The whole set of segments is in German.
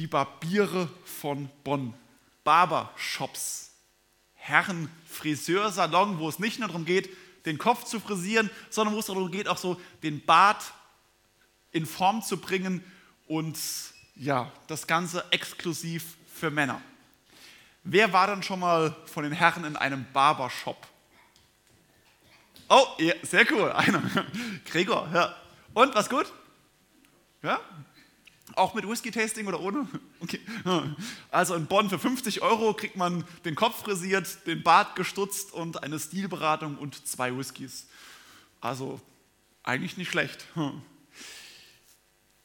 die Barbiere von Bonn, Barbershops, Herren, Friseursalon, wo es nicht nur darum geht, den Kopf zu frisieren, sondern wo es darum geht, auch so den Bart in Form zu bringen und ja, das Ganze exklusiv für Männer. Wer war denn schon mal von den Herren in einem Barbershop? Oh, ja, sehr cool, einer. Gregor, ja. Und, was gut? Ja? Auch mit Whisky-Tasting oder ohne? Okay. Also in Bonn für 50 € kriegt man den Kopf frisiert, den Bart gestutzt und eine Stilberatung und 2 Whiskys. Also eigentlich nicht schlecht.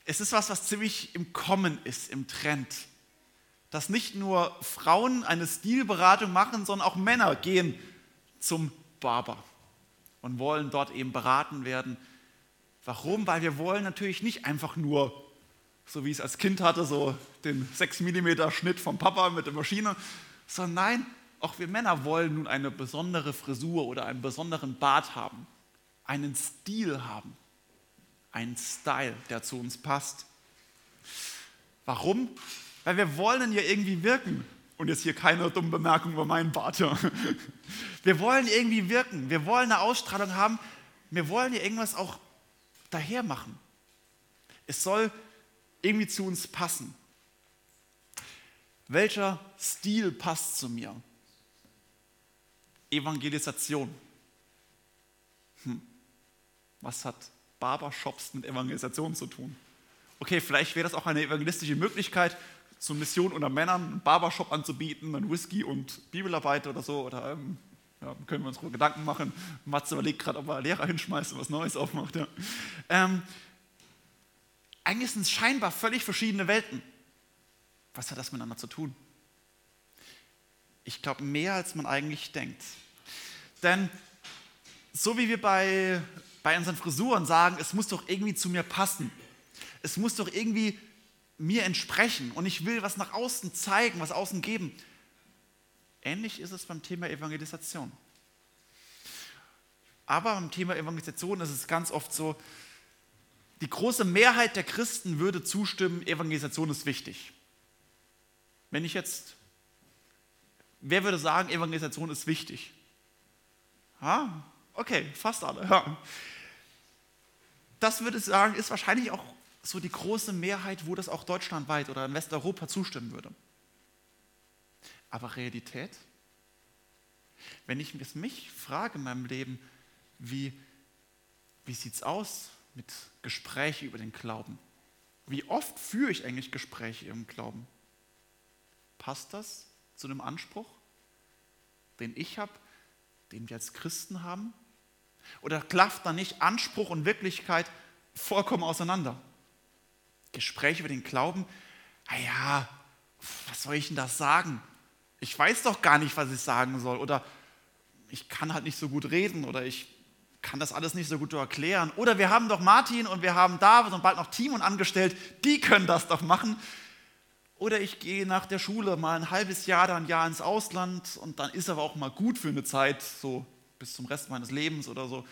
Es ist was ziemlich im Kommen ist, im Trend. Dass nicht nur Frauen eine Stilberatung machen, sondern auch Männer gehen zum Barber und wollen dort eben beraten werden. Warum? Weil wir wollen natürlich nicht einfach nur, so wie ich es als Kind hatte, so den 6 mm Schnitt vom Papa mit der Maschine, sondern nein, auch wir Männer wollen nun eine besondere Frisur oder einen besonderen Bart haben, einen Stil haben, einen Style, der zu uns passt. Warum? Weil wir wollen ja irgendwie wirken. Und jetzt hier keine dumme Bemerkung über meinen Bart. Ja. Wir wollen irgendwie wirken. Wir wollen eine Ausstrahlung haben. Wir wollen ja irgendwas auch daher machen. Es soll irgendwie zu uns passen. Welcher Stil passt zu mir? Evangelisation. Was hat Barbershops mit Evangelisation zu tun? Okay, vielleicht wäre das auch eine evangelistische Möglichkeit, zur Mission unter Männern einen Barbershop anzubieten, einen Whisky und Bibelarbeit oder so. Oder ja, können wir uns darüber Gedanken machen. Matze überlegt gerade, ob er Lehrer hinschmeißt und was Neues aufmacht. Ja. Eigentlich sind es scheinbar völlig verschiedene Welten. Was hat das miteinander zu tun? Ich glaube, mehr als man eigentlich denkt. Denn so wie wir bei unseren Frisuren sagen, es muss doch irgendwie zu mir passen. Es muss doch irgendwie mir entsprechen und ich will was nach außen zeigen, was außen geben. Ähnlich ist es beim Thema Evangelisation. Aber beim Thema Evangelisation ist es ganz oft so, die große Mehrheit der Christen würde zustimmen, Evangelisation ist wichtig. Wer würde sagen, Evangelisation ist wichtig? Ah, okay, fast alle. Ja. Das würde ich sagen, ist wahrscheinlich auch so die große Mehrheit, wo das auch deutschlandweit oder in Westeuropa zustimmen würde. Aber Realität? Wenn ich mich frage in meinem Leben, wie sieht es aus mit Gesprächen über den Glauben? Wie oft führe ich eigentlich Gespräche im Glauben? Passt das zu dem Anspruch, den ich habe, den wir als Christen haben? Oder klafft da nicht Anspruch und Wirklichkeit vollkommen auseinander? Gespräche über den Glauben, naja, was soll ich denn da sagen? Ich weiß doch gar nicht, was ich sagen soll. Oder ich kann halt nicht so gut reden oder ich kann das alles nicht so gut erklären. Oder wir haben doch Martin und wir haben David und bald noch Timon angestellt, die können das doch machen. Oder ich gehe nach der Schule mal ein halbes Jahr, dann ein Jahr ins Ausland und dann ist aber auch mal gut für eine Zeit, so bis zum Rest meines Lebens oder so.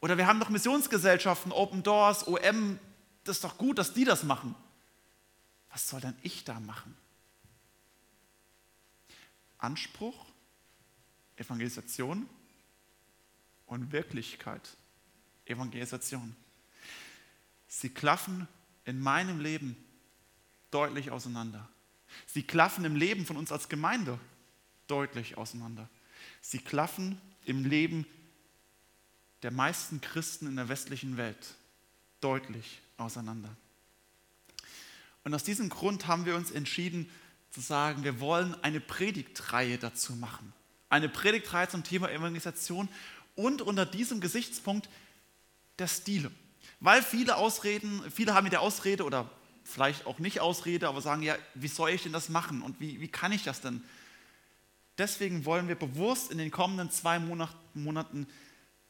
Oder wir haben doch Missionsgesellschaften, Open Doors, OM, das ist doch gut, dass die das machen. Was soll denn ich da machen? Anspruch, Evangelisation und Wirklichkeit, Evangelisation. Sie klaffen in meinem Leben deutlich auseinander. Sie klaffen im Leben von uns als Gemeinde deutlich auseinander. Sie klaffen im Leben der meisten Christen in der westlichen Welt deutlich auseinander. Und aus diesem Grund haben wir uns entschieden zu sagen, wir wollen eine Predigtreihe dazu machen. Eine Predigtreihe zum Thema Evangelisation und unter diesem Gesichtspunkt der Stile. Weil viele haben mit der Ausrede oder vielleicht auch nicht Ausrede, aber sagen, ja, wie soll ich denn das machen und wie kann ich das denn? Deswegen wollen wir bewusst in den kommenden 2 Monaten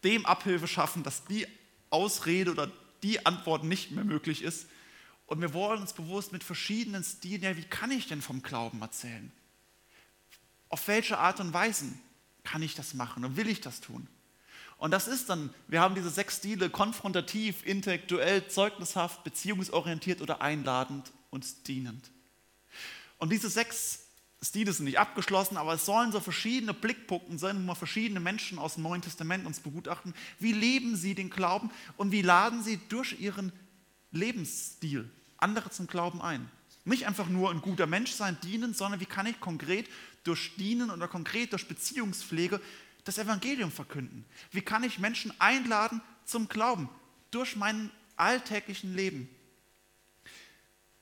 dem Abhilfe schaffen, dass die Ausrede oder die Antwort nicht mehr möglich ist. Und wir wollen uns bewusst mit verschiedenen Stilen, ja, wie kann ich denn vom Glauben erzählen? Auf welche Art und Weise kann ich das machen und will ich das tun? Und das ist dann, wir haben diese 6 Stile, konfrontativ, intellektuell, zeugnishaft, beziehungsorientiert oder einladend und dienend. Und diese 6 Stile sind nicht abgeschlossen, aber es sollen so verschiedene Blickpunkten sein, wo man verschiedene Menschen aus dem Neuen Testament uns begutachten. Wie leben sie den Glauben und wie laden sie durch ihren Lebensstil andere zum Glauben ein? Nicht einfach nur ein guter Mensch sein, dienen, sondern wie kann ich konkret durch Dienen oder konkret durch Beziehungspflege das Evangelium verkünden? Wie kann ich Menschen einladen zum Glauben durch mein alltäglichen Leben?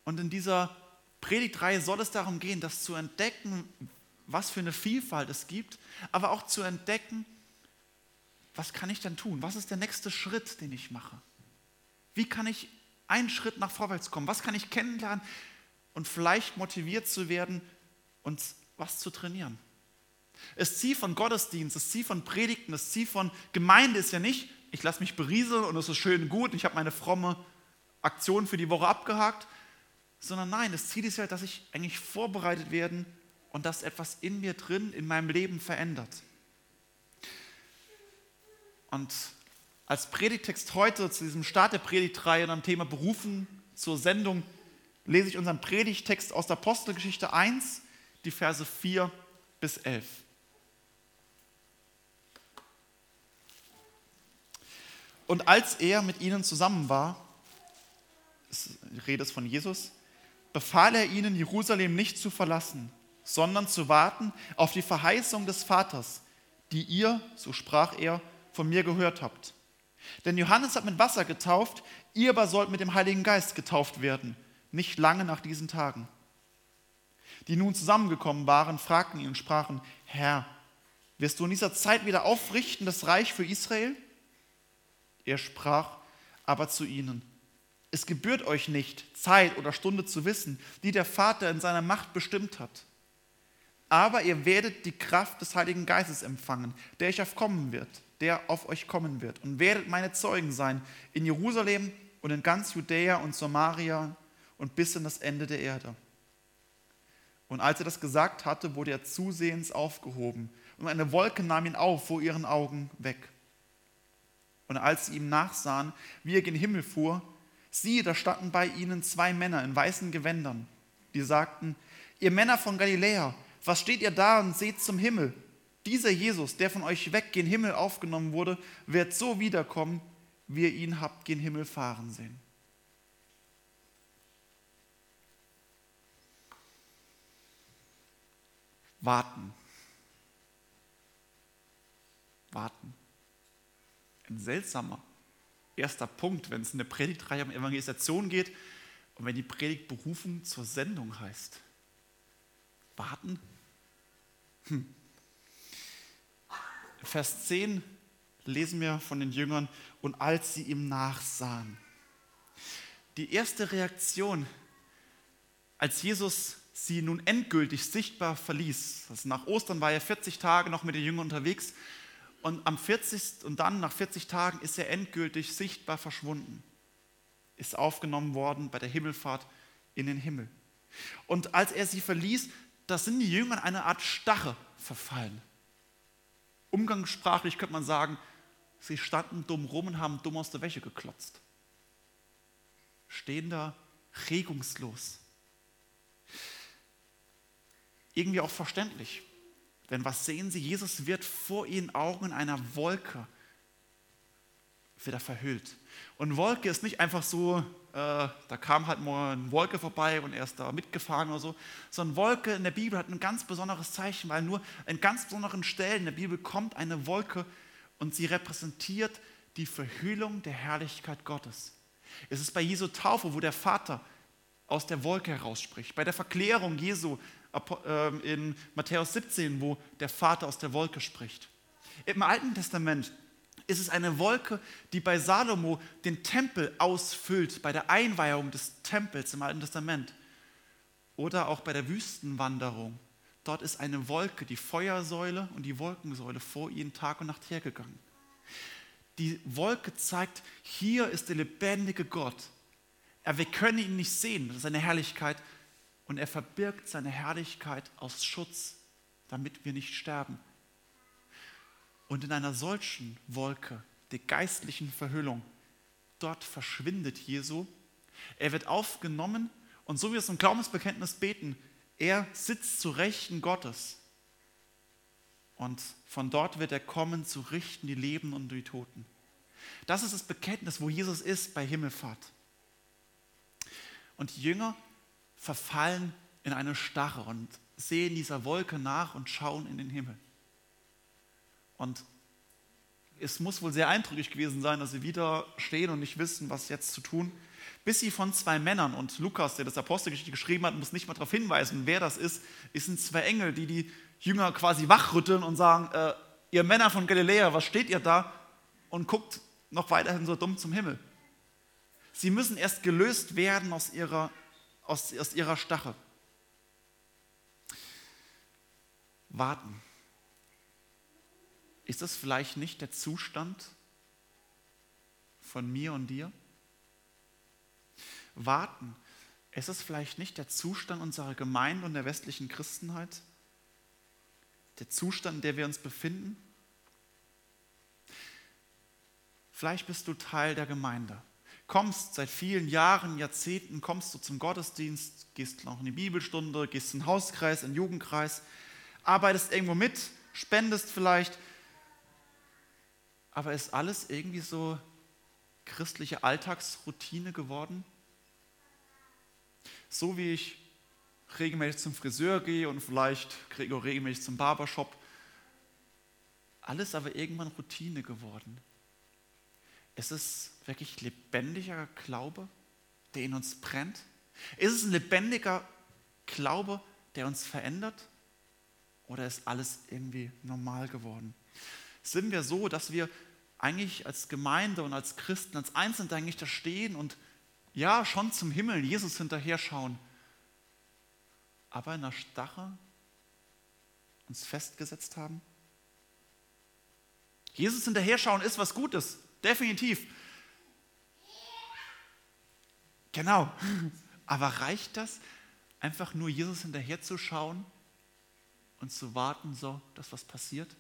Und in dieser Predigtreihe soll es darum gehen, das zu entdecken, was für eine Vielfalt es gibt, aber auch zu entdecken, was kann ich denn tun? Was ist der nächste Schritt, den ich mache? Wie kann ich einen Schritt nach vorwärts kommen? Was kann ich kennenlernen und vielleicht motiviert zu werden und was zu trainieren? Das Ziel von Gottesdienst, das Ziel von Predigten, das Ziel von Gemeinde ist ja nicht, ich lasse mich berieseln und es ist schön und gut, ich habe meine fromme Aktion für die Woche abgehakt, sondern nein, das Ziel ist ja, dass ich eigentlich vorbereitet werde und dass etwas in mir drin, in meinem Leben verändert. Und als Predigtext heute zu diesem Start der Predigtreihe und am Thema Berufen zur Sendung lese ich unseren Predigtext aus der Apostelgeschichte 1, die Verse 4 bis 11. Und als er mit ihnen zusammen war, die Rede ist von Jesus, befahl er ihnen, Jerusalem nicht zu verlassen, sondern zu warten auf die Verheißung des Vaters, die ihr, so sprach er, von mir gehört habt. Denn Johannes hat mit Wasser getauft, ihr aber sollt mit dem Heiligen Geist getauft werden, nicht lange nach diesen Tagen. Die nun zusammengekommen waren, fragten ihn und sprachen, Herr, wirst du in dieser Zeit wieder aufrichten das Reich für Israel? Er sprach aber zu ihnen, es gebührt euch nicht, Zeit oder Stunde zu wissen, die der Vater in seiner Macht bestimmt hat. Aber ihr werdet die Kraft des Heiligen Geistes empfangen, der auf euch kommen wird. Und werdet meine Zeugen sein in Jerusalem und in ganz Judäa und Samaria und bis in das Ende der Erde. Und als er das gesagt hatte, wurde er zusehends aufgehoben. Und eine Wolke nahm ihn auf vor ihren Augen weg. Und als sie ihm nachsahen, wie er gen Himmel fuhr, siehe, da standen bei ihnen 2 Männer in weißen Gewändern, die sagten, ihr Männer von Galiläa, was steht ihr da und seht zum Himmel? Dieser Jesus, der von euch weg gen Himmel aufgenommen wurde, wird so wiederkommen, wie ihr ihn habt gen Himmel fahren sehen. Warten. Warten. Ein seltsamer erster Punkt, wenn es in der Predigtreihe um Evangelisation geht und wenn die Predigt Berufung zur Sendung heißt. Warten? Vers 10 lesen wir von den Jüngern, und als sie ihm nachsahen. Die erste Reaktion, als Jesus sie nun endgültig sichtbar verließ, also nach Ostern war er 40 Tage noch mit den Jüngern unterwegs, Und nach 40 Tagen ist er endgültig sichtbar verschwunden, ist aufgenommen worden bei der Himmelfahrt in den Himmel. Und als er sie verließ, da sind die Jünger in eine Art Starre verfallen. Umgangssprachlich könnte man sagen, sie standen dumm rum und haben dumm aus der Wäsche geklotzt. Stehen da regungslos. Irgendwie auch verständlich. Denn was sehen sie? Jesus wird vor ihren Augen in einer Wolke wieder verhüllt. Und Wolke ist nicht einfach so, da kam halt mal eine Wolke vorbei und er ist da mitgefahren oder so, sondern Wolke in der Bibel hat ein ganz besonderes Zeichen, weil nur an ganz besonderen Stellen in der Bibel kommt eine Wolke und sie repräsentiert die Verhüllung der Herrlichkeit Gottes. Es ist bei Jesu Taufe, wo der Vater aus der Wolke herausspricht, bei der Verklärung Jesu, in Matthäus 17, wo der Vater aus der Wolke spricht. Im Alten Testament ist es eine Wolke, die bei Salomo den Tempel ausfüllt, bei der Einweihung des Tempels im Alten Testament. Oder auch bei der Wüstenwanderung. Dort ist eine Wolke, die Feuersäule und die Wolkensäule vor ihnen Tag und Nacht hergegangen. Die Wolke zeigt, hier ist der lebendige Gott. Wir können ihn nicht sehen, das ist eine Herrlichkeit. Und er verbirgt seine Herrlichkeit aus Schutz, damit wir nicht sterben. Und in einer solchen Wolke, der geistlichen Verhüllung, dort verschwindet Jesu. Er wird aufgenommen und so wie wir es im Glaubensbekenntnis beten, Er sitzt zu Rechten Gottes und von dort wird er kommen, zu richten die Lebenden und die Toten. Das ist das Bekenntnis, wo Jesus ist bei Himmelfahrt. Und die Jünger verfallen in eine Starre und sehen dieser Wolke nach und schauen in den Himmel. Und es muss wohl sehr eindrücklich gewesen sein, dass sie wieder stehen und nicht wissen, was jetzt zu tun, bis sie von zwei Männern, und Lukas, der das Apostelgeschichte geschrieben hat, muss nicht mal darauf hinweisen, wer das ist, es sind zwei Engel, die die Jünger quasi wachrütteln und sagen, ihr Männer von Galiläa, was steht ihr da? Und guckt noch weiterhin so dumm zum Himmel. Sie müssen erst gelöst werden aus ihrer Stache. Warten. Ist das vielleicht nicht der Zustand von mir und dir? Warten. Ist das vielleicht nicht der Zustand unserer Gemeinde und der westlichen Christenheit? Der Zustand, in dem wir uns befinden? Vielleicht bist du Teil der Gemeinde. Kommst seit vielen Jahren, Jahrzehnten, kommst du zum Gottesdienst, gehst noch in die Bibelstunde, gehst in den Hauskreis, in den Jugendkreis, arbeitest irgendwo mit, spendest vielleicht. Aber ist alles irgendwie so christliche Alltagsroutine geworden? So wie ich regelmäßig zum Friseur gehe und vielleicht Gregor regelmäßig zum Barbershop. Alles aber irgendwann Routine geworden. Ist es wirklich lebendiger Glaube, der in uns brennt? Ist es ein lebendiger Glaube, der uns verändert? Oder ist alles irgendwie normal geworden? Sind wir so, dass wir eigentlich als Gemeinde und als Christen, als Einzelne eigentlich da stehen und ja, schon zum Himmel Jesus hinterher schauen, aber in der Stache uns festgesetzt haben? Jesus hinterher schauen ist was Gutes. Definitiv. Genau. Aber reicht das, einfach nur Jesus hinterherzuschauen und zu warten, so dass was passiert?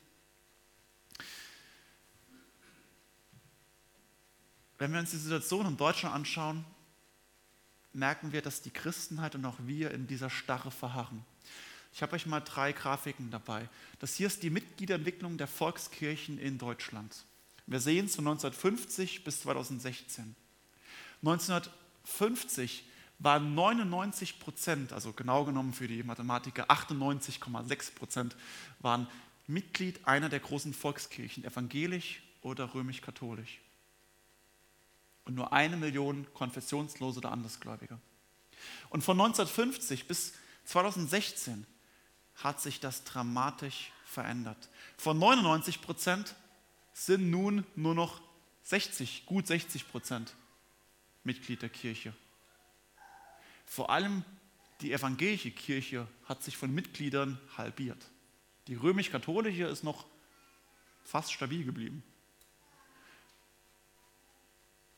Wenn wir uns die Situation in Deutschland anschauen, merken wir, dass die Christenheit und auch wir in dieser Starre verharren. Ich habe euch mal 3 Grafiken dabei. Das hier ist die Mitgliederentwicklung der Volkskirchen in Deutschland. Wir sehen es von 1950 bis 2016. 1950 waren 99%, also genau genommen für die Mathematiker 98,6%, waren Mitglied einer der großen Volkskirchen, evangelisch oder römisch-katholisch. Und nur 1 Million konfessionslose oder Andersgläubige. Und von 1950 bis 2016 hat sich das dramatisch verändert. Von 99% sind nun nur noch 60% Mitglied der Kirche. Vor allem die evangelische Kirche hat sich von Mitgliedern halbiert. Die römisch-katholische ist noch fast stabil geblieben.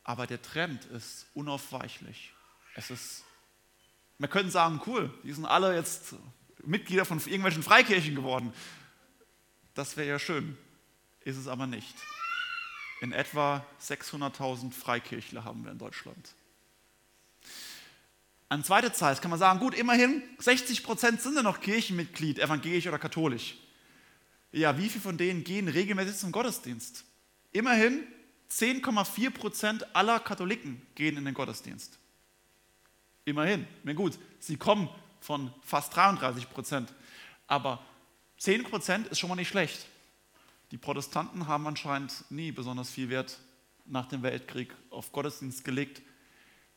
Aber der Trend ist unaufweichlich. Man könnte sagen, cool, die sind alle jetzt Mitglieder von irgendwelchen Freikirchen geworden. Das wäre ja schön. Ist es aber nicht. In etwa 600.000 Freikirchler haben wir in Deutschland. An zweiter Zahl kann man sagen, gut, immerhin 60% sind ja noch Kirchenmitglied, evangelisch oder katholisch. Ja, wie viele von denen gehen regelmäßig zum Gottesdienst? Immerhin 10,4% aller Katholiken gehen in den Gottesdienst. Immerhin, na gut, sie kommen von fast 33%, aber 10% ist schon mal nicht schlecht. Die Protestanten haben anscheinend nie besonders viel Wert nach dem Weltkrieg auf Gottesdienst gelegt.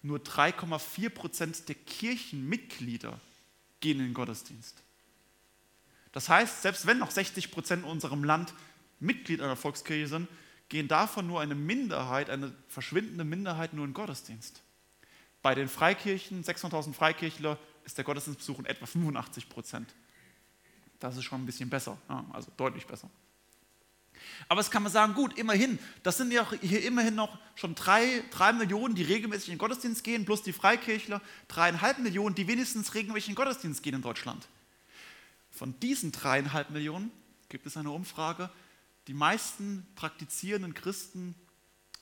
Nur 3,4% der Kirchenmitglieder gehen in den Gottesdienst. Das heißt, selbst wenn noch 60% in unserem Land Mitglied einer Volkskirche sind, gehen davon nur eine Minderheit, eine verschwindende Minderheit nur in den Gottesdienst. Bei den Freikirchen, 600.000 Freikirchler, ist der Gottesdienstbesuch in etwa 85%. Das ist schon ein bisschen besser, also deutlich besser. Aber es kann man sagen, gut, immerhin, das sind ja hier immerhin noch schon 3 Millionen, die regelmäßig in den Gottesdienst gehen, plus die Freikirchler, 3,5 Millionen, die wenigstens regelmäßig in den Gottesdienst gehen in Deutschland. Von diesen 3,5 Millionen gibt es eine Umfrage, die meisten praktizierenden Christen,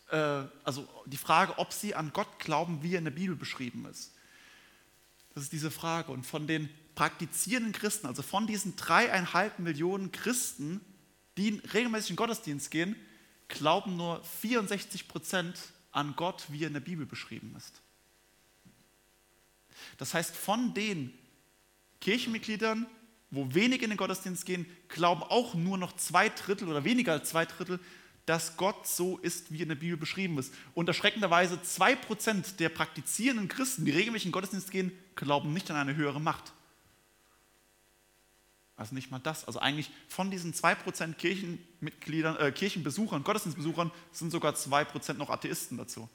also die Frage, ob sie an Gott glauben, wie er in der Bibel beschrieben ist. Das ist diese Frage. Und von den praktizierenden Christen, also von diesen 3,5 Millionen Christen, die regelmäßig in Gottesdienst gehen, glauben nur 64% an Gott, wie er in der Bibel beschrieben ist. Das heißt, von den Kirchenmitgliedern, wo wenig in den Gottesdienst gehen, glauben auch nur noch 2/3 oder weniger als 2/3, dass Gott so ist, wie er in der Bibel beschrieben ist. Und erschreckenderweise 2% der praktizierenden Christen, die regelmäßig in den Gottesdienst gehen, glauben nicht an eine höhere Macht. Also nicht mal das. Also eigentlich von diesen 2% Kirchenmitgliedern, Kirchenbesuchern, Gottesdienstbesuchern sind sogar 2% noch Atheisten dazu.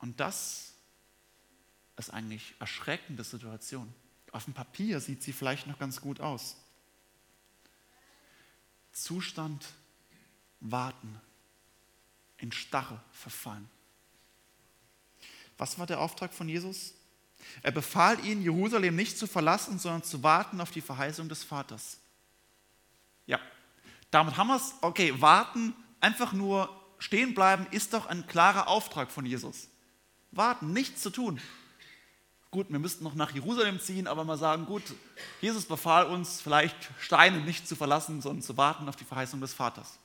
Und das ist eigentlich eine erschreckende Situation. Auf dem Papier sieht sie vielleicht noch ganz gut aus. Zustand warten, in Starre verfallen. Was war der Auftrag von Jesus? Er befahl ihnen, Jerusalem nicht zu verlassen, sondern zu warten auf die Verheißung des Vaters. Ja, damit haben wir es. Okay, warten, einfach nur stehen bleiben, ist doch ein klarer Auftrag von Jesus. Warten, nichts zu tun. Gut, wir müssten noch nach Jerusalem ziehen, aber mal sagen, gut, Jesus befahl uns, vielleicht Steinen nicht zu verlassen, sondern zu warten auf die Verheißung des Vaters.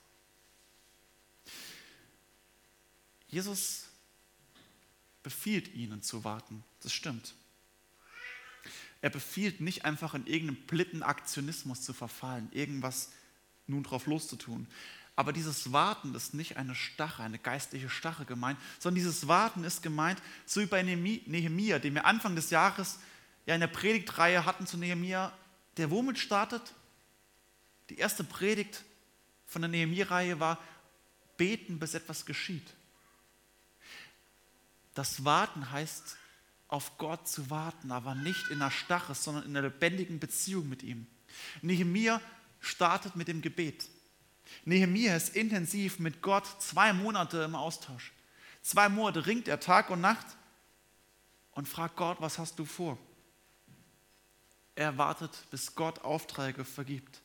Jesus befiehlt ihnen zu warten. Das stimmt. Er befiehlt nicht einfach in irgendeinem blitten Aktionismus zu verfallen, irgendwas nun drauf loszutun. Aber dieses Warten ist nicht eine Starre, eine geistliche Starre gemeint, sondern dieses Warten ist gemeint, so wie bei Nehemia, den wir Anfang des Jahres ja in der Predigtreihe hatten zu Nehemia, der womit startet? Die erste Predigt von der Nehemia-Reihe war, beten, bis etwas geschieht. Das Warten heißt, auf Gott zu warten, aber nicht in einer Starre, sondern in einer lebendigen Beziehung mit ihm. Nehemia startet mit dem Gebet. Nehemia ist intensiv mit Gott 2 Monate im Austausch. 2 Monate ringt er Tag und Nacht und fragt Gott, was hast du vor? Er wartet, bis Gott Aufträge vergibt.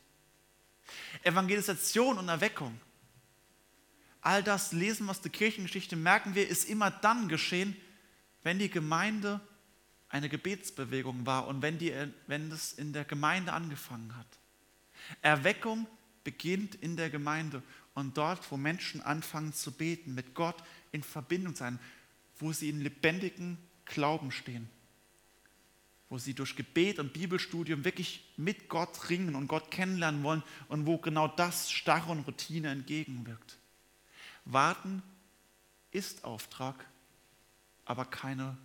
Evangelisation und Erweckung. All das Lesen aus der Kirchengeschichte, merken wir, ist immer dann geschehen, wenn die Gemeinde eine Gebetsbewegung war und wenn es in der Gemeinde angefangen hat. Erweckung beginnt in der Gemeinde und dort, wo Menschen anfangen zu beten, mit Gott in Verbindung sein, wo sie in lebendigen Glauben stehen, wo sie durch Gebet und Bibelstudium wirklich mit Gott ringen und Gott kennenlernen wollen und wo genau das Starre und Routine entgegenwirkt. Warten ist Auftrag, aber keine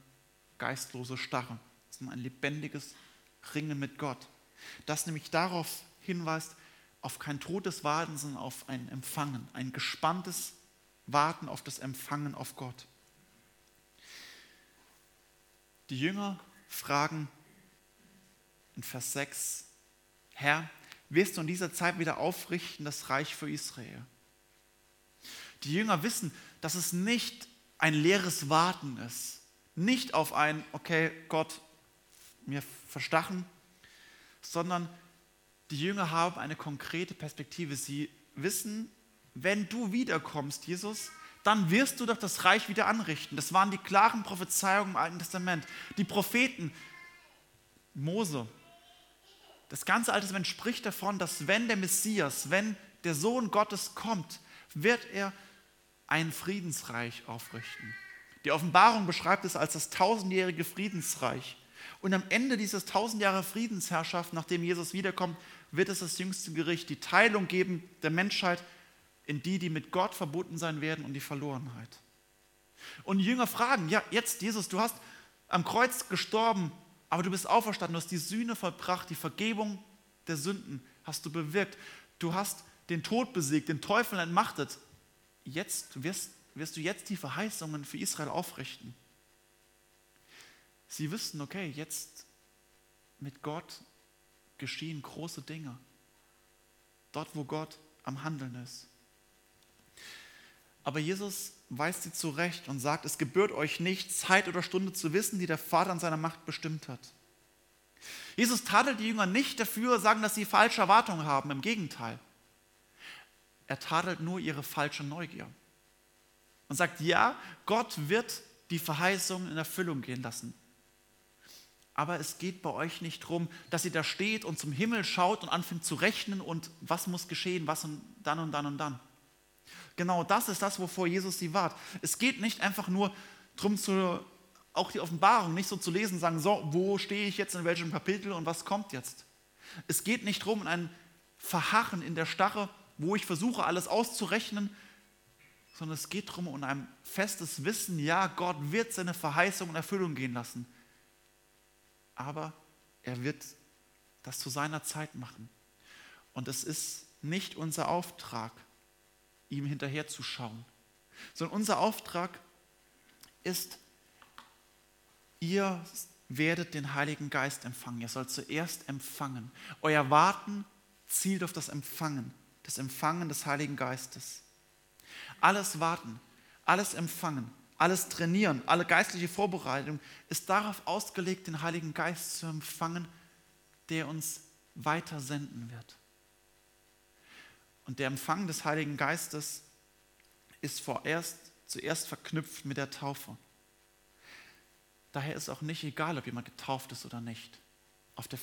geistlose Starre, sondern ein lebendiges Ringen mit Gott, das nämlich darauf hinweist, auf kein totes Warten, sondern auf ein Empfangen, ein gespanntes Warten auf das Empfangen auf Gott. Die Jünger fragen in Vers 6, Herr, wirst du in dieser Zeit wieder aufrichten das Reich für Israel? Die Jünger wissen, dass es nicht ein leeres Warten ist, nicht auf ein, okay, Gott, mir verstachen, sondern die Jünger haben eine konkrete Perspektive. Sie wissen, wenn du wiederkommst, Jesus, dann wirst du doch das Reich wieder anrichten. Das waren die klaren Prophezeiungen im Alten Testament. Die Propheten, Mose, das ganze Alte Testament spricht davon, dass wenn der Messias, wenn der Sohn Gottes kommt, wird er ein Friedensreich aufrichten. Die Offenbarung beschreibt es als das 1000-jährige Friedensreich. Und am Ende dieses 1000 Jahre Friedensherrschaft, nachdem Jesus wiederkommt, wird es das jüngste Gericht, die Teilung geben der Menschheit in die, die mit Gott verbunden sein werden und die Verlorenheit. Und die Jünger fragen, ja jetzt Jesus, du hast am Kreuz gestorben, aber du bist auferstanden, du hast die Sühne vollbracht, die Vergebung der Sünden hast du bewirkt, du hast den Tod besiegt, den Teufel entmachtet. Jetzt wirst du jetzt die Verheißungen für Israel aufrichten. Sie wissen, okay, jetzt mit Gott geschehen große Dinge. Dort, wo Gott am Handeln ist. Aber Jesus weist sie zurecht und sagt, es gebührt euch nicht, Zeit oder Stunde zu wissen, die der Vater in seiner Macht bestimmt hat. Jesus tadelt die Jünger nicht dafür, sagen, dass sie falsche Erwartungen haben. Im Gegenteil. Er tadelt nur ihre falsche Neugier. Und sagt, ja, Gott wird die Verheißungen in Erfüllung gehen lassen. Aber es geht bei euch nicht darum, dass ihr da steht und zum Himmel schaut und anfängt zu rechnen und was muss geschehen, was und dann und dann und dann. Genau das ist das, wovor Jesus sie wahrt. Es geht nicht einfach nur darum, auch die Offenbarung nicht so zu lesen und sagen, so, wo stehe ich jetzt, in welchem Kapitel und was kommt jetzt? Es geht nicht darum, in ein Verharren in der Starre, wo ich versuche, alles auszurechnen, sondern es geht darum, um ein festes Wissen, ja, Gott wird seine Verheißung in Erfüllung gehen lassen. Aber er wird das zu seiner Zeit machen. Und es ist nicht unser Auftrag, ihm hinterherzuschauen, sondern unser Auftrag ist, ihr werdet den Heiligen Geist empfangen. Ihr sollt zuerst empfangen. Euer Warten zielt auf das Empfangen des Heiligen Geistes. Alles Warten, alles Empfangen, alles Trainieren, alle geistliche Vorbereitung ist darauf ausgelegt, den Heiligen Geist zu empfangen, der uns weiter senden wird. Und der Empfang des Heiligen Geistes ist zuerst verknüpft mit der Taufe. Daher ist auch nicht egal, ob jemand getauft ist oder nicht. Auf der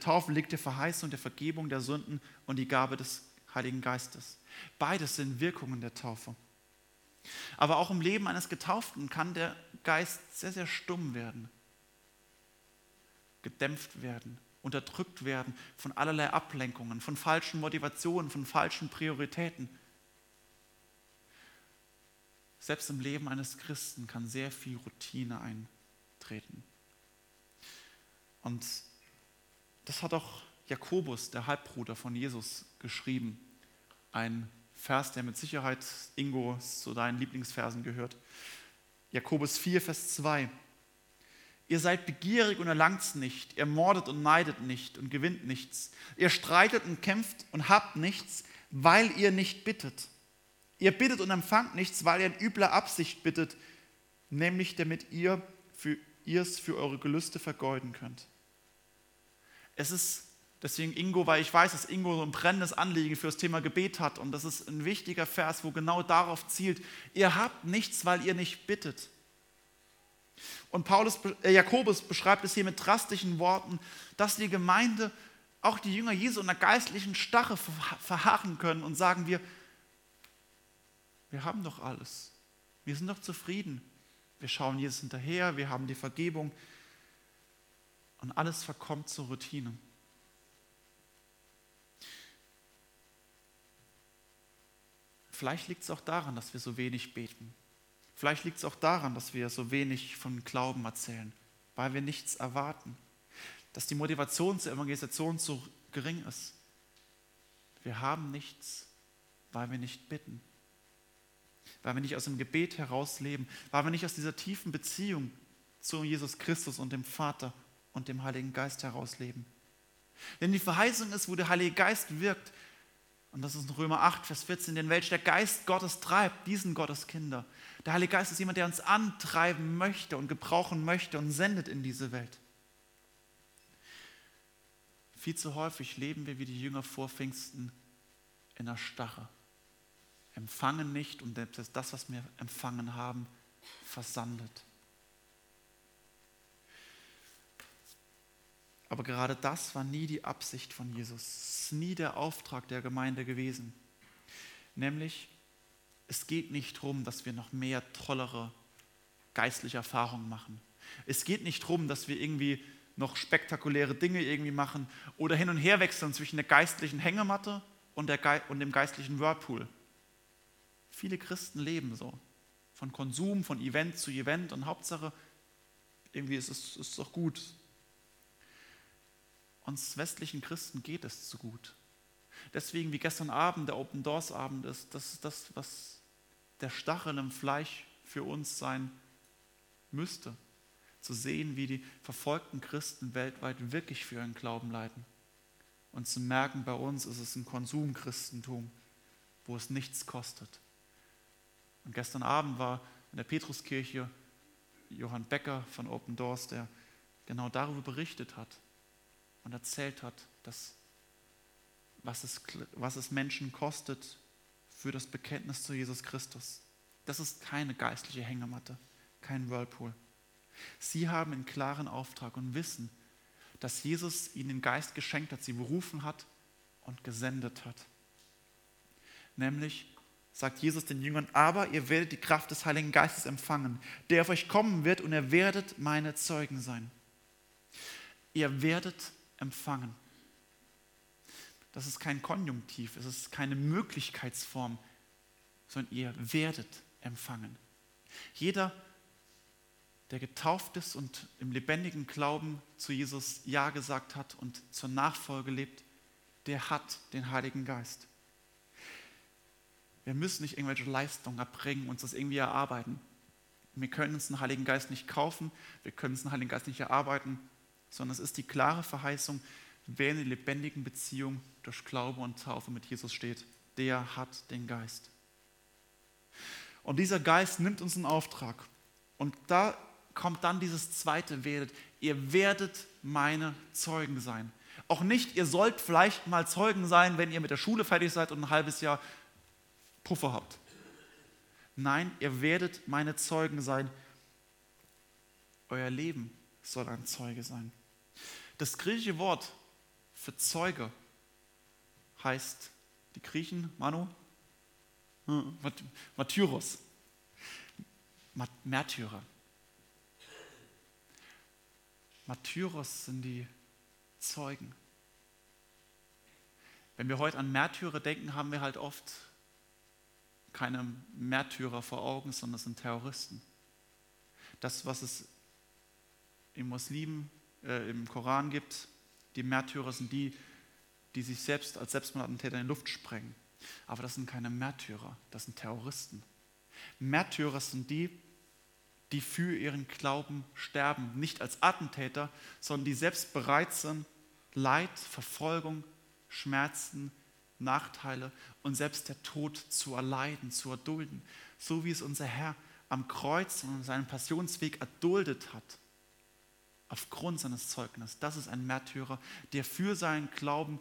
Taufe liegt die Verheißung der Vergebung der Sünden und die Gabe des Heiligen Geistes. Beides sind Wirkungen der Taufe. Aber auch im Leben eines Getauften kann der Geist sehr, sehr stumm werden, gedämpft werden, unterdrückt werden von allerlei Ablenkungen, von falschen Motivationen, von falschen Prioritäten. Selbst im Leben eines Christen kann sehr viel Routine eintreten. Und das hat auch Jakobus, der Halbbruder von Jesus, geschrieben, ein Vers, der mit Sicherheit, Ingo, zu deinen Lieblingsversen gehört. Jakobus 4, Vers 2. Ihr seid begierig und erlangt's nicht. Ihr mordet und neidet nicht und gewinnt nichts. Ihr streitet und kämpft und habt nichts, weil ihr nicht bittet. Ihr bittet und empfangt nichts, weil ihr in übler Absicht bittet, nämlich damit ihr es für eure Gelüste vergeuden könnt. Es ist deswegen Ingo, weil ich weiß, dass Ingo so ein brennendes Anliegen für das Thema Gebet hat und das ist ein wichtiger Vers, wo genau darauf zielt. Ihr habt nichts, weil ihr nicht bittet. Und Jakobus beschreibt es hier mit drastischen Worten, dass die Gemeinde, auch die Jünger Jesu in der geistlichen Starre verharren können und sagen wir haben doch alles, wir sind doch zufrieden, wir schauen Jesus hinterher, wir haben die Vergebung und alles verkommt zur Routine. Vielleicht liegt es auch daran, dass wir so wenig beten. Vielleicht liegt es auch daran, dass wir so wenig von Glauben erzählen, weil wir nichts erwarten. Dass die Motivation zur Evangelisation so gering ist. Wir haben nichts, weil wir nicht bitten. Weil wir nicht aus dem Gebet heraus leben. Weil wir nicht aus dieser tiefen Beziehung zu Jesus Christus und dem Vater und dem Heiligen Geist heraus leben. Denn die Verheißung ist, wo der Heilige Geist wirkt, und das ist in Römer 8, Vers 14, denn welch der Geist Gottes treibt, diesen Gottes Kinder. Der Heilige Geist ist jemand, der uns antreiben möchte und gebrauchen möchte und sendet in diese Welt. Viel zu häufig leben wir wie die Jünger vor Pfingsten in der Starre. Empfangen nicht und das, was wir empfangen haben, versandet. Aber gerade das war nie die Absicht von Jesus. Es ist nie der Auftrag der Gemeinde gewesen. Nämlich, es geht nicht darum, dass wir noch mehr tollere geistliche Erfahrungen machen. Es geht nicht darum, dass wir irgendwie noch spektakuläre Dinge irgendwie machen oder hin und her wechseln zwischen der geistlichen Hängematte und dem geistlichen Whirlpool. Viele Christen leben so. Von Konsum, von Event zu Event und Hauptsache, irgendwie ist es doch gut. Uns westlichen Christen geht es zu gut. Deswegen, wie gestern Abend der Open Doors Abend ist, das ist das, was der Stachel im Fleisch für uns sein müsste. Zu sehen, wie die verfolgten Christen weltweit wirklich für ihren Glauben leiden. Und zu merken, bei uns ist es ein Konsumchristentum, wo es nichts kostet. Und gestern Abend war in der Petruskirche Johann Becker von Open Doors, der genau darüber berichtet hat. Und erzählt hat, was es Menschen kostet für das Bekenntnis zu Jesus Christus. Das ist keine geistliche Hängematte, kein Whirlpool. Sie haben einen klaren Auftrag und wissen, dass Jesus ihnen den Geist geschenkt hat, sie berufen hat und gesendet hat. Nämlich sagt Jesus den Jüngern, aber ihr werdet die Kraft des Heiligen Geistes empfangen, der auf euch kommen wird und ihr werdet meine Zeugen sein. Ihr werdet empfangen. Das ist kein Konjunktiv, es ist keine Möglichkeitsform, sondern ihr werdet empfangen. Jeder, der getauft ist und im lebendigen Glauben zu Jesus Ja gesagt hat und zur Nachfolge lebt, der hat den Heiligen Geist. Wir müssen nicht irgendwelche Leistungen erbringen, uns das irgendwie erarbeiten. Wir können uns den Heiligen Geist nicht kaufen, wir können uns den Heiligen Geist nicht erarbeiten, sondern es ist die klare Verheißung, wer in der lebendigen Beziehung durch Glaube und Taufe mit Jesus steht, der hat den Geist. Und dieser Geist nimmt uns einen Auftrag. Und da kommt dann dieses zweite werdet. Ihr werdet meine Zeugen sein. Auch nicht, ihr sollt vielleicht mal Zeugen sein, wenn ihr mit der Schule fertig seid und ein halbes Jahr Puffer habt. Nein, ihr werdet meine Zeugen sein. Euer Leben soll ein Zeuge sein. Das griechische Wort für Zeuge heißt, die Griechen, Manu, Martyros, Märtyrer. Martyros sind die Zeugen. Wenn wir heute an Märtyrer denken, haben wir halt oft keine Märtyrer vor Augen, sondern es sind Terroristen. Das, was es im Koran gibt, die Märtyrer sind die, die sich selbst als Selbstmordattentäter in die Luft sprengen. Aber das sind keine Märtyrer, das sind Terroristen. Märtyrer sind die, die für ihren Glauben sterben, nicht als Attentäter, sondern die selbst bereit sind, Leid, Verfolgung, Schmerzen, Nachteile und selbst der Tod zu erleiden, zu erdulden. So wie es unser Herr am Kreuz und seinem Passionsweg erduldet hat, aufgrund seines Zeugnisses. Das ist ein Märtyrer, der für seinen Glauben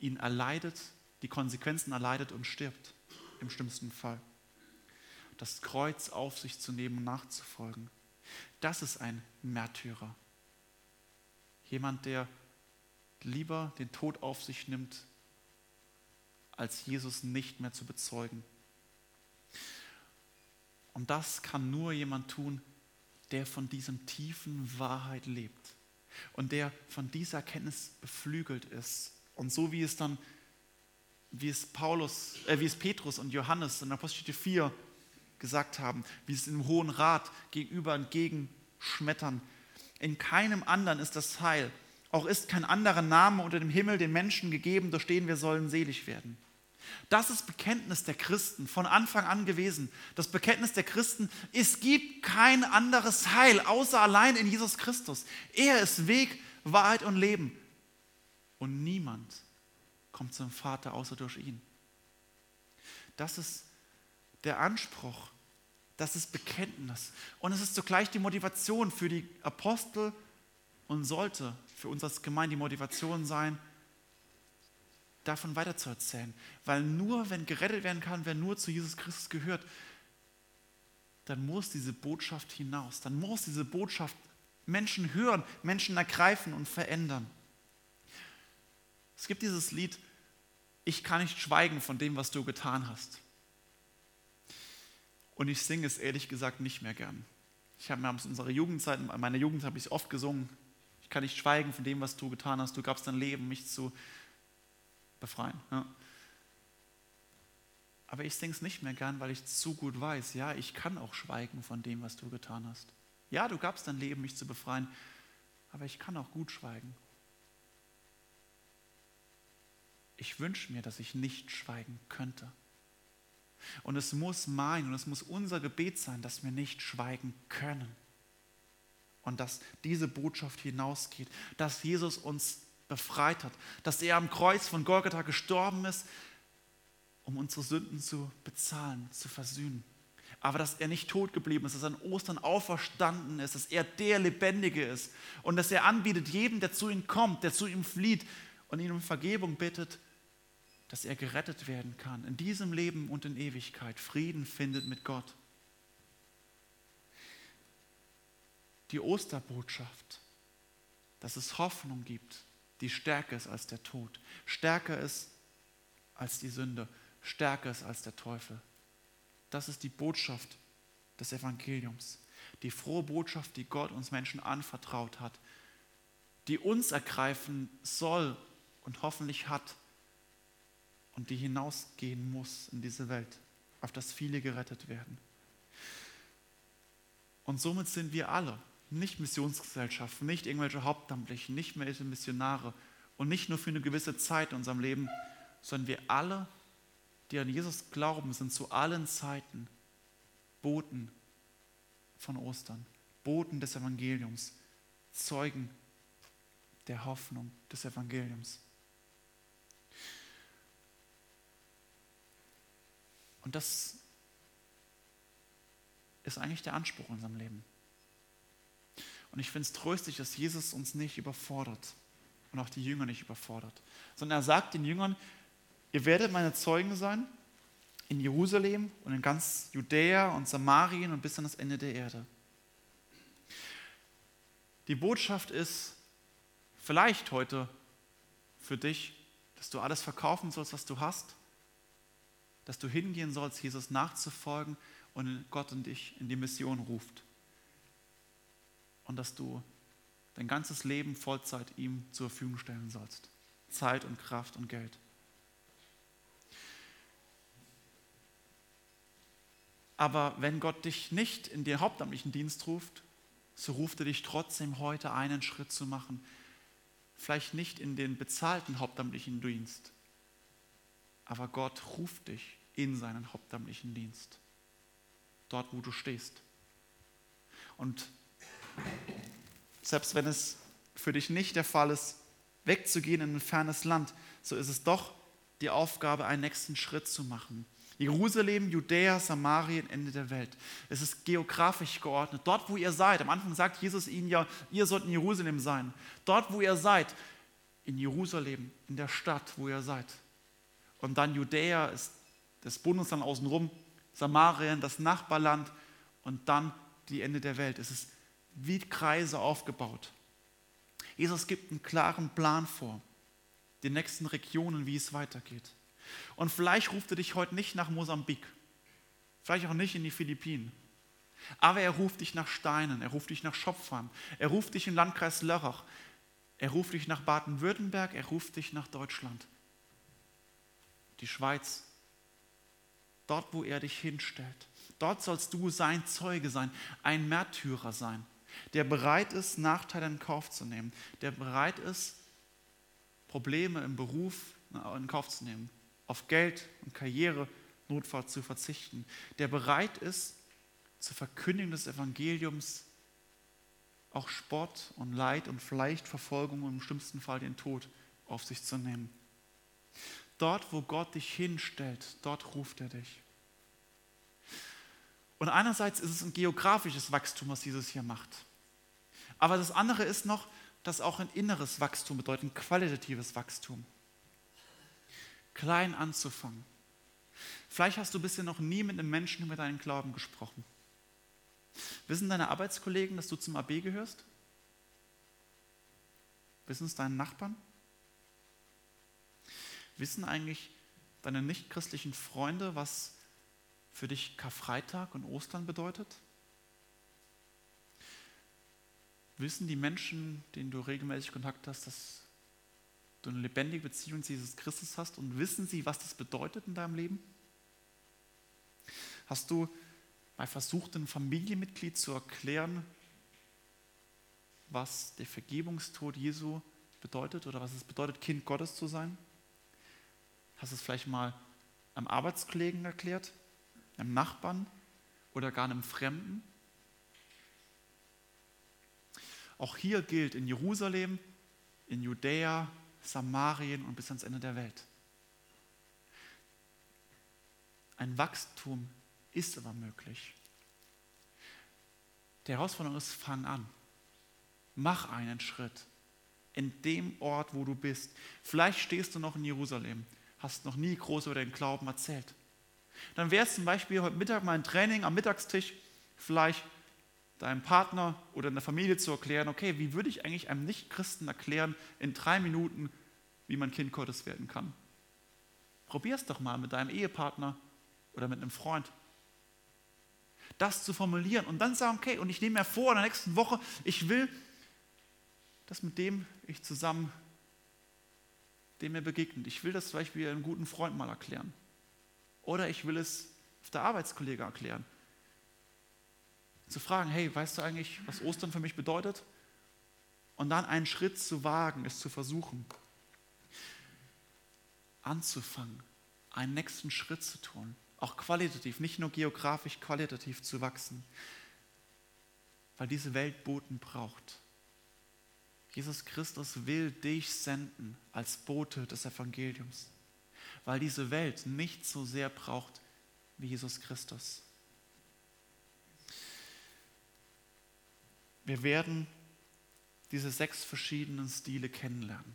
ihn erleidet, die Konsequenzen erleidet und stirbt, im schlimmsten Fall. Das Kreuz auf sich zu nehmen und nachzufolgen. Das ist ein Märtyrer. Jemand, der lieber den Tod auf sich nimmt, als Jesus nicht mehr zu bezeugen. Und das kann nur jemand tun, der von diesem tiefen Wahrheit lebt und der von dieser Erkenntnis beflügelt ist. Und so wie es dann wie es Petrus und Johannes in Apostelgeschichte 4 gesagt haben, wie es im Hohen Rat gegenüber entgegenschmettern. In keinem anderen ist das Heil, auch ist kein anderer Name unter dem Himmel den Menschen gegeben, durch den wir sollen selig werden. Das ist Bekenntnis der Christen, von Anfang an gewesen. Das Bekenntnis der Christen, es gibt kein anderes Heil, außer allein in Jesus Christus. Er ist Weg, Wahrheit und Leben. Und niemand kommt zum Vater, außer durch ihn. Das ist der Anspruch, das ist Bekenntnis. Und es ist zugleich die Motivation für die Apostel und sollte für uns als Gemeinde die Motivation sein, davon weiterzuerzählen. Weil nur, wenn gerettet werden kann, wer nur zu Jesus Christus gehört, dann muss diese Botschaft hinaus. Dann muss diese Botschaft Menschen hören, Menschen ergreifen und verändern. Es gibt dieses Lied, ich kann nicht schweigen von dem, was du getan hast. Und ich singe es ehrlich gesagt nicht mehr gern. Ich habe in unserer Jugendzeit, in meiner Jugend habe ich es oft gesungen, ich kann nicht schweigen von dem, was du getan hast, du gabst dein Leben, mich zu befreien. Ja. Aber ich singe es nicht mehr gern, weil ich zu gut weiß, ja, ich kann auch schweigen von dem, was du getan hast. Ja, du gabst dein Leben, mich zu befreien, aber ich kann auch gut schweigen. Ich wünsche mir, dass ich nicht schweigen könnte. Und es muss unser Gebet sein, dass wir nicht schweigen können. Und dass diese Botschaft hinausgeht, dass Jesus uns befreit hat, dass er am Kreuz von Golgatha gestorben ist, um unsere Sünden zu bezahlen, zu versöhnen. Aber dass er nicht tot geblieben ist, dass er an Ostern auferstanden ist, dass er der Lebendige ist und dass er anbietet, jedem, der zu ihm kommt, der zu ihm flieht und ihn um Vergebung bittet, dass er gerettet werden kann, in diesem Leben und in Ewigkeit, Frieden findet mit Gott. die Osterbotschaft, dass es Hoffnung gibt, die stärker ist als der Tod, stärker ist als die Sünde, stärker ist als der Teufel. Das ist die Botschaft des Evangeliums, die frohe Botschaft, die Gott uns Menschen anvertraut hat, die uns ergreifen soll und hoffentlich hat und die hinausgehen muss in diese Welt, auf das viele gerettet werden. Und somit sind wir alle, nicht Missionsgesellschaften, nicht irgendwelche Hauptamtlichen, nicht mehr Missionare und nicht nur für eine gewisse Zeit in unserem Leben, sondern wir alle, die an Jesus glauben, sind zu allen Zeiten Boten von Ostern, Boten des Evangeliums, Zeugen der Hoffnung des Evangeliums. Und das ist eigentlich der Anspruch in unserem Leben. Und ich finde es tröstlich, dass Jesus uns nicht überfordert und auch die Jünger nicht überfordert, sondern er sagt den Jüngern, ihr werdet meine Zeugen sein in Jerusalem und in ganz Judäa und Samarien und bis an das Ende der Erde. Die Botschaft ist vielleicht heute für dich, dass du alles verkaufen sollst, was du hast, dass du hingehen sollst, Jesus nachzufolgen und Gott in dich in die Mission ruft. Und dass du dein ganzes Leben Vollzeit ihm zur Verfügung stellen sollst. Zeit und Kraft und Geld. Aber wenn Gott dich nicht in den hauptamtlichen Dienst ruft, so ruft er dich trotzdem heute einen Schritt zu machen. Vielleicht nicht in den bezahlten hauptamtlichen Dienst, aber Gott ruft dich in seinen hauptamtlichen Dienst. Dort, wo du stehst. Und selbst wenn es für dich nicht der Fall ist, wegzugehen in ein fernes Land, so ist es doch die Aufgabe, einen nächsten Schritt zu machen. Jerusalem, Judäa, Samarien, Ende der Welt. Es ist geografisch geordnet. Dort, wo ihr seid, am Anfang sagt Jesus ihnen ja, ihr sollt in Jerusalem sein. Dort, wo ihr seid, in Jerusalem, in der Stadt, wo ihr seid. Und dann Judäa ist das Bundesland außenrum, Samarien, das Nachbarland und dann die Ende der Welt. Es ist wie Kreise aufgebaut. Jesus gibt einen klaren Plan vor, den nächsten Regionen, wie es weitergeht. Und vielleicht ruft er dich heute nicht nach Mosambik, vielleicht auch nicht in die Philippinen, aber er ruft dich nach Steinen, er ruft dich nach Schopfheim, er ruft dich im Landkreis Lörrach, er ruft dich nach Baden-Württemberg, er ruft dich nach Deutschland, die Schweiz, dort, wo er dich hinstellt. Dort sollst du sein Zeuge sein, ein Märtyrer sein, der bereit ist, Nachteile in Kauf zu nehmen, der bereit ist, Probleme im Beruf in Kauf zu nehmen, auf Geld und Karriere notfalls zu verzichten, der bereit ist, zur Verkündigung des Evangeliums auch Spott und Leid und vielleicht Verfolgung und im schlimmsten Fall den Tod auf sich zu nehmen. Dort, wo Gott dich hinstellt, dort ruft er dich. Und einerseits ist es ein geografisches Wachstum, was Jesus hier macht. Aber das andere ist noch, dass auch ein inneres Wachstum bedeutet, ein qualitatives Wachstum. Klein anzufangen. Vielleicht hast du bisher noch nie mit einem Menschen über deinen Glauben gesprochen. Wissen deine Arbeitskollegen, dass du zum AB gehörst? Wissen es deine Nachbarn? Wissen eigentlich deine nichtchristlichen Freunde, was für dich Karfreitag und Ostern bedeutet? Wissen die Menschen, denen du regelmäßig Kontakt hast, dass du eine lebendige Beziehung zu Jesus Christus hast und wissen sie, was das bedeutet in deinem Leben? Hast du bei versucht, einem Familienmitglied zu erklären, was der Vergebungstod Jesu bedeutet oder was es bedeutet, Kind Gottes zu sein? Hast du es vielleicht mal einem Arbeitskollegen erklärt? Einem Nachbarn oder gar einem Fremden? Auch hier gilt in Jerusalem, in Judäa, Samarien und bis ans Ende der Welt. Ein Wachstum ist aber möglich. Die Herausforderung ist, fang an. Mach einen Schritt in dem Ort, wo du bist. Vielleicht stehst du noch in Jerusalem, hast noch nie groß über den Glauben erzählt. Dann wäre es zum Beispiel heute Mittag mein Training am Mittagstisch, vielleicht deinem Partner oder deiner Familie zu erklären, okay, wie würde ich eigentlich einem Nichtchristen erklären, in 3 Minuten, wie man Kind Gottes werden kann? Probier es doch mal mit deinem Ehepartner oder mit einem Freund. Das zu formulieren und dann sagen, okay, und ich nehme mir vor, in der nächsten Woche, ich will, dass mit dem ich zusammen dem mir begegnet. Ich will das zum Beispiel einem guten Freund mal erklären. Oder ich will es auf der Arbeitskollege erklären. Zu fragen, hey, weißt du eigentlich, was Ostern für mich bedeutet? Und dann einen Schritt zu wagen, es zu versuchen. Anzufangen, einen nächsten Schritt zu tun. Auch qualitativ, nicht nur geografisch, qualitativ zu wachsen. Weil diese Welt Boten braucht. Jesus Christus will dich senden als Bote des Evangeliums, weil diese Welt nicht so sehr braucht wie Jesus Christus. Wir werden diese 6 verschiedenen Stile kennenlernen.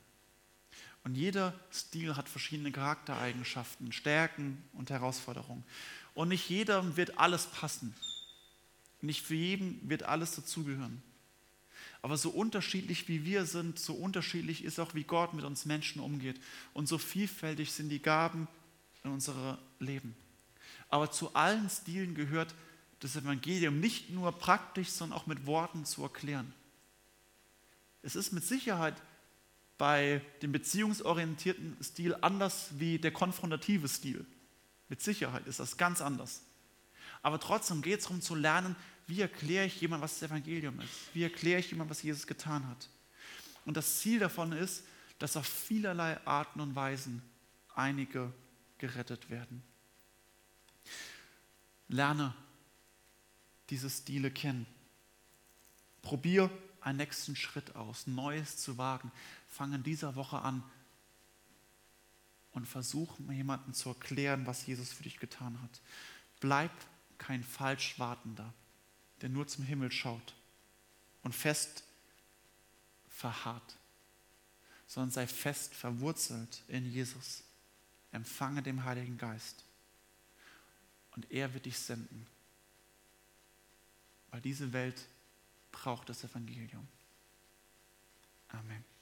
Und jeder Stil hat verschiedene Charaktereigenschaften, Stärken und Herausforderungen. Und nicht jedem wird alles passen. Nicht für jeden wird alles dazugehören. Aber so unterschiedlich wie wir sind, so unterschiedlich ist auch, wie Gott mit uns Menschen umgeht. Und so vielfältig sind die Gaben in unserem Leben. Aber zu allen Stilen gehört das Evangelium nicht nur praktisch, sondern auch mit Worten zu erklären. Es ist mit Sicherheit bei dem beziehungsorientierten Stil anders wie der konfrontative Stil. Mit Sicherheit ist das ganz anders. Aber trotzdem geht es darum zu lernen, wie erkläre ich jemandem, was das Evangelium ist? Wie erkläre ich jemandem, was Jesus getan hat? Und das Ziel davon ist, dass auf vielerlei Arten und Weisen einige gerettet werden. Lerne diese Stile kennen. Probier einen nächsten Schritt aus, Neues zu wagen. Fang in dieser Woche an und versuch jemandem zu erklären, was Jesus für dich getan hat. Bleib kein falsch Wartender, der nur zum Himmel schaut und fest verharrt, sondern sei fest verwurzelt in Jesus. Empfange den Heiligen Geist und er wird dich senden, weil diese Welt braucht das Evangelium. Amen.